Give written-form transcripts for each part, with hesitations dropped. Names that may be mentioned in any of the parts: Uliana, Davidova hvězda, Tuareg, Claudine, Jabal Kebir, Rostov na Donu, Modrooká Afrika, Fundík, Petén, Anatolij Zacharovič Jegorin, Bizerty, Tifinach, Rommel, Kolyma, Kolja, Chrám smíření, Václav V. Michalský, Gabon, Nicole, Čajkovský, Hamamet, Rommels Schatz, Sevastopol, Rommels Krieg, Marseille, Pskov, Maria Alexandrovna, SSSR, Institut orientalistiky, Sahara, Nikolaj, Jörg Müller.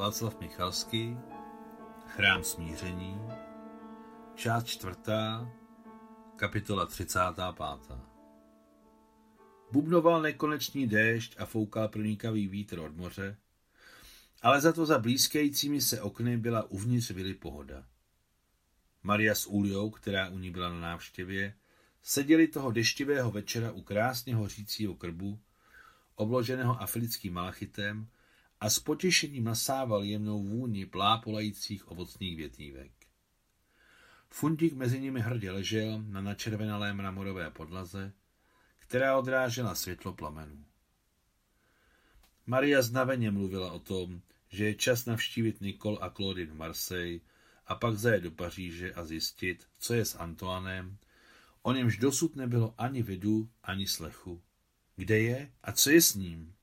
Václav Michalský, Chrám smíření, část 4, kapitola 35. Bubnoval nekonečný déšť a foukal pronikavý vítr od moře, ale za to za blízkajícími se okny byla uvnitř vily pohoda. Maria s Úliou, která u ní byla na návštěvě, seděli toho deštivého večera u krásně hořícího krbu, obloženého africkým malachitem, a s potěšením nasával jemnou vůni plápolajících ovocných větívek. Fundík mezi nimi hrdě ležel na načervenalé mramorové podlaze, která odrážela světlo plamenů. Maria znaveně mluvila o tom, že je čas navštívit Nicole a Claudine v Marseille a pak zajet do Paříže a zjistit, co je s Antoinem, o němž dosud nebylo ani vidu, ani slechu. Kde je a co je s ním?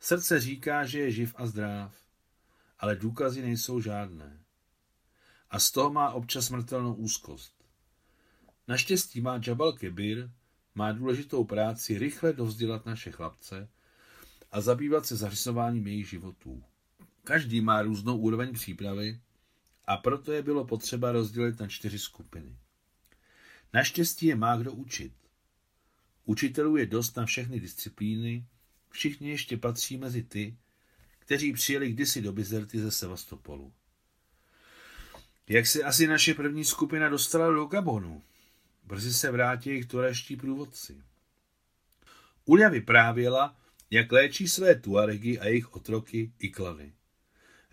Srdce říká, že je živ a zdráv, ale důkazy nejsou žádné. A z toho má občas smrtelnou úzkost. Naštěstí má Jabal Kebir, má důležitou práci rychle dovzdělat naše chlapce a zabývat se zařizováním jejich životů. Každý má různou úroveň přípravy a proto je bylo potřeba rozdělit na 4 skupiny. Naštěstí je má kdo učit. Učitelů je dost na všechny disciplíny, všichni ještě patří mezi ty, kteří přijeli kdysi do Bizerty ze Sevastopolu. Jak se asi naše první skupina dostala do Gabonu? Brzy se vrátili k tuareští průvodci. Ulia vyprávěla, jak léčí své Tuaregi a jejich otroky i klany.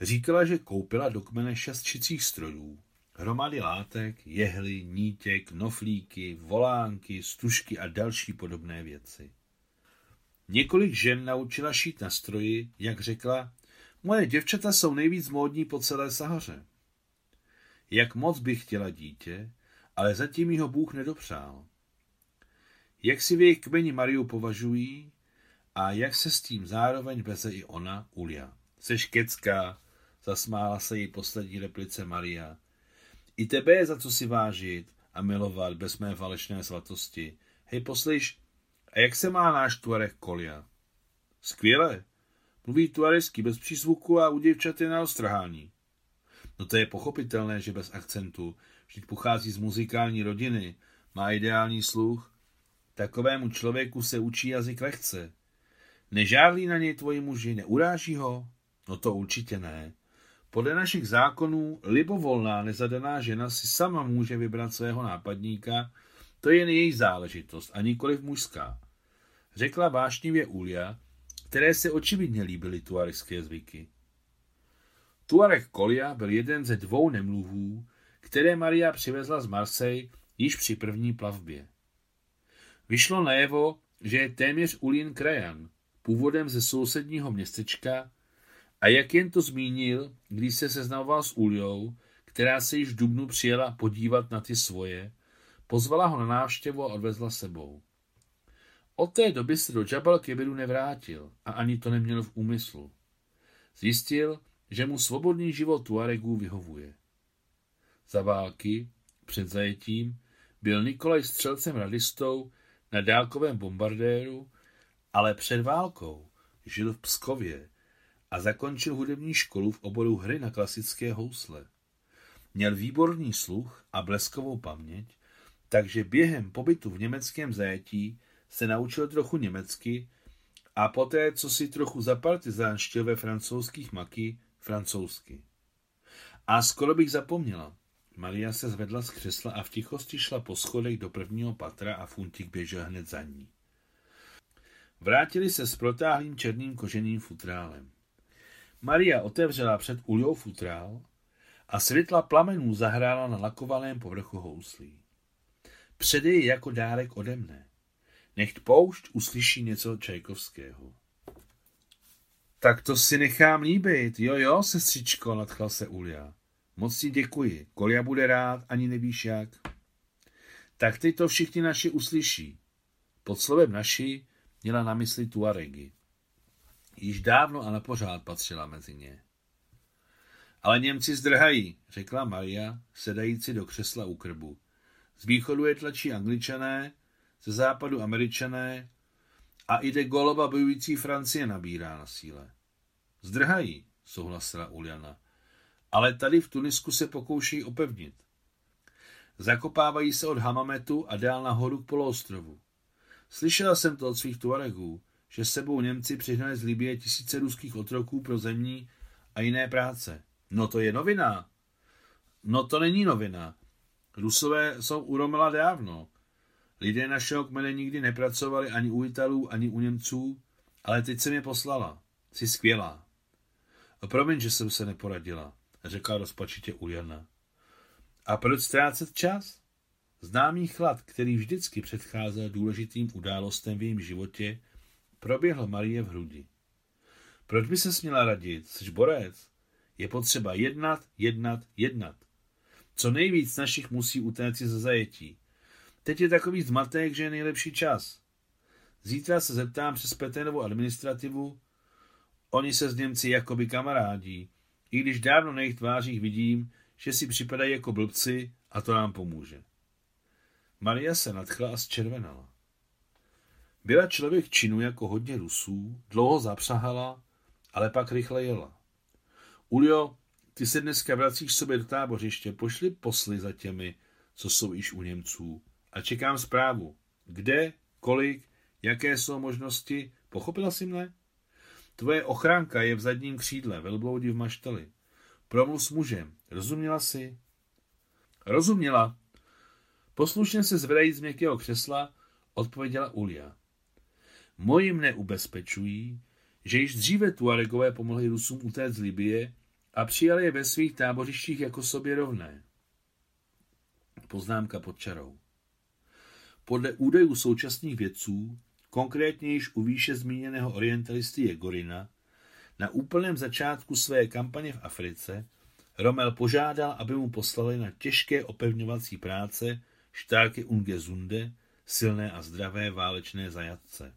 Říkala, že koupila do kmene 6 šicích strojů, hromady látek, jehly, nítěk, noflíky, volánky, stužky a další podobné věci. Několik žen naučila šít na stroji, jak řekla, moje děvčata jsou nejvíc módní po celé Sahaře. Jak moc bych chtěla dítě, ale zatím jí ho Bůh nedopřál. Jak si v jejich kmeni Mariu považují a jak se s tím zároveň veze i ona, Ulia. Seš kecká, zasmála se jí poslední replice Maria. I tebe je za co si vážit a milovat bez mé falešné svatosti. Hej, poslyš, a jak se má náš Tuareg Kolja? Skvěle, mluví tuaregsky bez přízvuku a u děvčat je na ostrhání. No to je pochopitelné, že bez akcentu, vždyť pochází z muzikální rodiny, má ideální sluch. Takovému člověku se učí jazyk lehce. Nežárlí na něj tvoji muži, neuráží ho? No to určitě ne. Podle našich zákonů libovolná nezadaná žena si sama může vybrat svého nápadníka, to je jen její záležitost a nikoliv mužská. Řekla vášnivě Ulia, které se očividně líbily tuaregské zvyky. Tuareg Kolja byl jeden ze 2 nemluvů, které Maria přivezla z Marseille již při první plavbě. Vyšlo najevo, že je téměř Ulin krajan, původem ze sousedního městečka, a jak jen to zmínil, když se seznamoval s Uliou, která se již v dubnu přijela podívat na ty svoje, pozvala ho na návštěvu a odvezla sebou. Od té doby se do Jabal Kebiru nevrátil a ani to neměl v úmyslu. Zjistil, že mu svobodný život Tuaregů vyhovuje. Za války, před zajetím, byl Nikolaj střelcem radistou na dálkovém bombardéru, ale před válkou žil v Pskově a zakončil hudební školu v oboru hry na klasické housle. Měl výborný sluch a bleskovou paměť, takže během pobytu v německém zajetí se naučil trochu německy a poté, co si trochu zapartizánštil ve francouzských maky, francouzsky. A skoro bych zapomněla. Maria se zvedla z křesla a v tichosti šla po schodech do prvního patra a Funtík běžel hned za ní. Vrátili se s protáhlým černým koženým futrálem. Maria otevřela před Uliou futrál a světla plamenů zahrála na lakovaném povrchu houslí. Předej jako dárek ode mne. Nechť poušť uslyší něco Čajkovského. Tak to si nechám líbit, jo, sestřičko, nadchla se Ulia. Moc ti děkuji, Kolja bude rád, ani nevíš jak. Tak teď to všichni naši uslyší. Pod slovem naši měla na mysli Tuaregi. Již dávno a napořád patřila mezi ně. Ale Němci zdrhají, řekla Maria, sedající do křesla u krbu. Z východu je tlačí Angličané, ze západu Američané a i de Gaullova bojující Francie nabírá na síle. Zdrhají, souhlasila Uliana. Ale tady v Tunisku se pokouší opevnit. Zakopávají se od Hamametu a dál nahoru k poloostrovu. Slyšela jsem to od svých Tuaregů, že s sebou Němci přihnali z Libye tisíce ruských otroků pro zemní a jiné práce. No to je novina. No to není novina. Rusové jsou u Rommela dávno. Lidé našeho kmene nikdy nepracovali ani u Italů, ani u Němců, ale teď jsem je poslala. Jsi skvělá. Promiň, že jsem se neporadila, řekla rozpačitě Uliana. A proč ztrácet čas? Známý chlad, který vždycky předcházel důležitým událostem v jejím životě, proběhl Marie v hrudi. Proč by se směla radit? Jsi borec. Je potřeba jednat, jednat, jednat. Co nejvíc našich musí utéci za zajetí. Teď je takový zmatek, že je nejlepší čas. Zítra se zeptám přes Peténovu administrativu. Oni se s Němci jakoby kamarádí, i když dávno na jejich tvářích vidím, že si připadají jako blbci a to nám pomůže. Maria se nadchla a zčervenala. Byla člověk činu jako hodně Rusů, dlouho zapřahala, ale pak rychle jela. Uljo, ty se dneska vracíš sobě do tábořiště, pošli posly za těmi, co jsou již u Němců. A čekám zprávu. Kde, kolik, jaké jsou možnosti, pochopila jsi mne? Tvoje ochránka je v zadním křídle, velbloudi v maštali. Promluv s mužem, rozuměla jsi? Rozuměla. Poslušně se zvedají z měkkého křesla, odpověděla Ulia. Moji mne ubezpečují, že již dříve Tuaregové pomohli Rusům utéct z Libye a přijali je ve svých tábořištích jako sobě rovné. Poznámka pod čarou. Podle údajů současných vědců, konkrétně již u výše zmíněného orientalisty Jegorina, na úplném začátku své kampaně v Africe Rommel požádal, aby mu poslali na těžké opevňovací práce Starke und Gesunde, silné a zdravé válečné zajatce.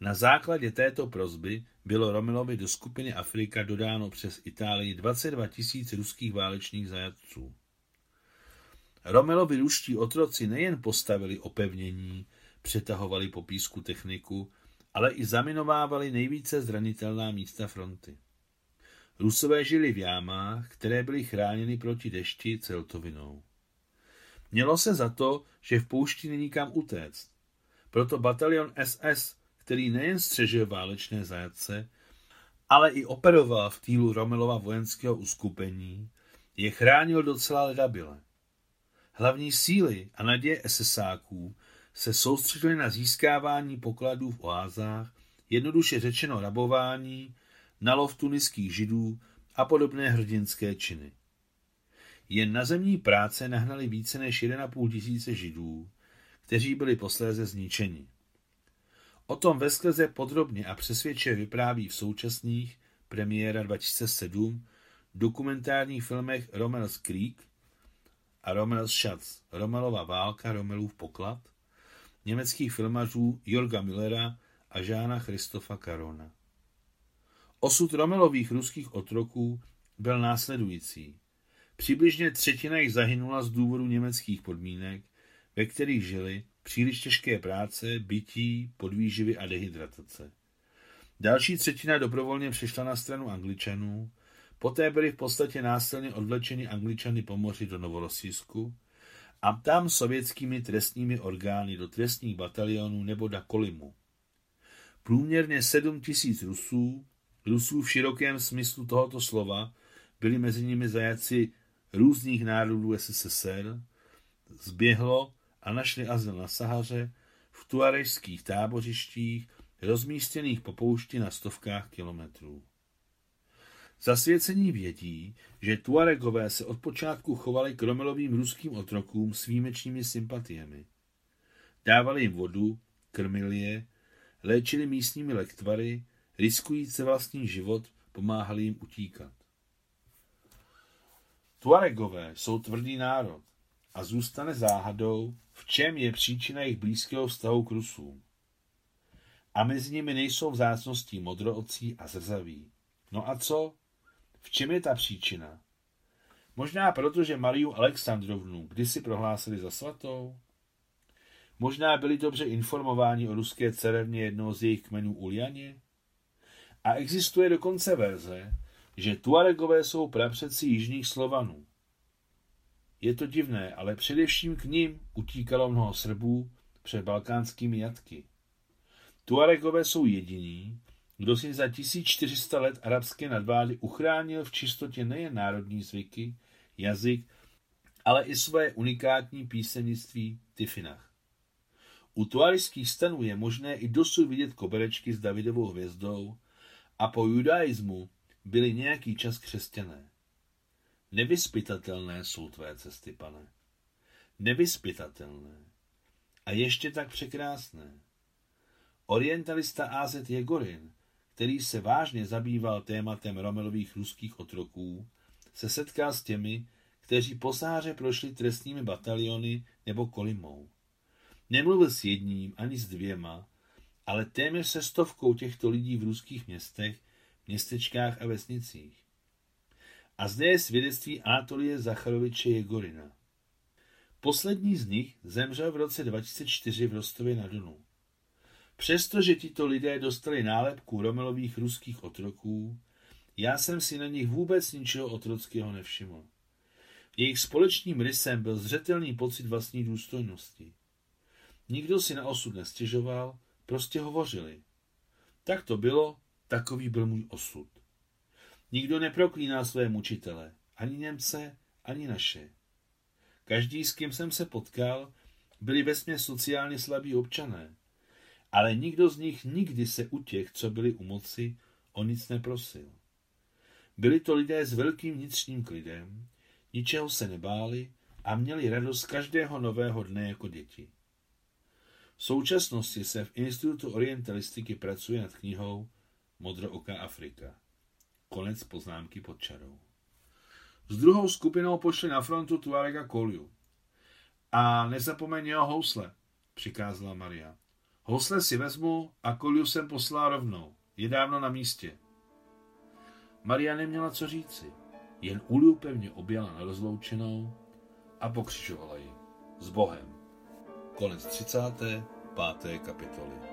Na základě této prosby bylo Rommelovi do skupiny Afrika dodáno přes Itálii 22 tisíc ruských válečných zajatců. Rommelovi ruští otroci nejen postavili opevnění, přetahovali po písku techniku, ale i zaminovávali nejvíce zranitelná místa fronty. Rusové žili v jámách, které byly chráněny proti dešti celtovinou. Mělo se za to, že v poušti není kam utéct. Proto batalion SS, který nejen střežil válečné zajatce, ale i operoval v týlu Rommelova vojenského uskupení, je chránil docela ledabyle. Hlavní síly a naděje SSáků se soustředili na získávání pokladů v oázách, jednoduše řečeno rabování, na lov tuniských židů a podobné hrdinské činy. Jen na zemní práce nahnali více než 1,5 tisíce židů, kteří byli posléze zničeni. O tom veskrze podrobně a přesvědčivě vypráví v současných, premiéra 2007, dokumentárních filmech Rommels Krieg a Rommels Schatz, Rommelova válka, Rommelův poklad, německých filmařů Jörga Müllera a Žána Christofa Karona. Osud Rommelových ruských otroků byl následující. Přibližně třetina jich zahynula z důvodu německých podmínek, ve kterých žili, příliš těžké práce, bití, podvýživy a dehydratace. Další třetina dobrovolně přešla na stranu Angličanů, poté byli v podstatě násilně odvlečeni Angličany po moři do Novorossijsku a tam sovětskými trestními orgány do trestních batalionů nebo na Kolymu. Průměrně 7 000 Rusů v širokém smyslu tohoto slova, byli mezi nimi zajatci různých národů SSSR, zběhlo a našli azyl na Sahaře, v tuarežských tábořištích, rozmístěných po poušti na stovkách kilometrů. Zasvěcení vědí, že Tuaregové se od počátku chovali k Rommelovým ruským otrokům s výjimečnými sympatiemi. Dávali jim vodu, krmili je, léčili místními lektvary, riskujíce vlastní život, pomáhali jim utíkat. Tuaregové jsou tvrdý národ a zůstane záhadou, v čem je příčina jejich blízkého vztahu k Rusům. A mezi nimi nejsou vzácností modroocí a zrzaví. No a co? V čem je ta příčina? Možná proto, že Mariu Alexandrovnu kdysi prohlásili za svatou? Možná byli dobře informováni o ruské cerevně jednoho z jejich kmenů Uljaně? A existuje dokonce verze, že Tuaregové jsou prapředci jižních Slovanů. Je to divné, ale především k nim utíkalo mnoho Srbů před balkánskými jatky. Tuaregové jsou jediní, kdo si za 1400 let arabské nadvlády uchránil v čistotě nejen národní zvyky, jazyk, ale i své unikátní písemnictví Tifinach. U tuarežských stanů je možné i dosud vidět koberečky s Davidovou hvězdou a po judaismu byli nějaký čas křesťané. Nevyzpytatelné jsou tvé cesty, pane. Nevyzpytatelné. A ještě tak překrásné. Orientalista AZ Jegorin, který se vážně zabýval tématem Rommelových ruských otroků, se setkal s těmi, kteří po Sahaře prošli trestními bataliony nebo Kolymou. Nemluvil s jedním ani s dvěma, ale téměř se 100 těchto lidí v ruských městech, městečkách a vesnicích. A zde je svědectví Anatolije Zacharoviče Jegorina. Poslední z nich zemřel v roce 2004 v Rostově na Donu. Přestože tito lidé dostali nálepku Rommelových ruských otroků, já jsem si na nich vůbec ničeho otrockého nevšiml. Jejich společným rysem byl zřetelný pocit vlastní důstojnosti. Nikdo si na osud nestěžoval, prostě hovořili. Tak to bylo, takový byl můj osud. Nikdo neproklínal své mučitele, ani Němce, ani naše. Každý, s kým jsem se potkal, byli vesměs sociálně slabí občané, ale nikdo z nich nikdy se u těch, co byli u moci, o nic neprosil. Byli to lidé s velkým vnitřním klidem, ničeho se nebáli a měli radost každého nového dne jako děti. V současnosti se v Institutu orientalistiky pracuje nad knihou Modrooká Afrika. Konec poznámky pod čarou. S druhou skupinou pošli na frontu Tuarega Kolju. A nezapomeň jeho housle, přikázala Maria. Housle si vezmu a Kolju jsem poslala rovnou. Je dávno na místě. Maria neměla co říci. Jen Uliu pevně objala na rozloučenou a pokřižovala ji. S Bohem. Konec 35. kapitoly.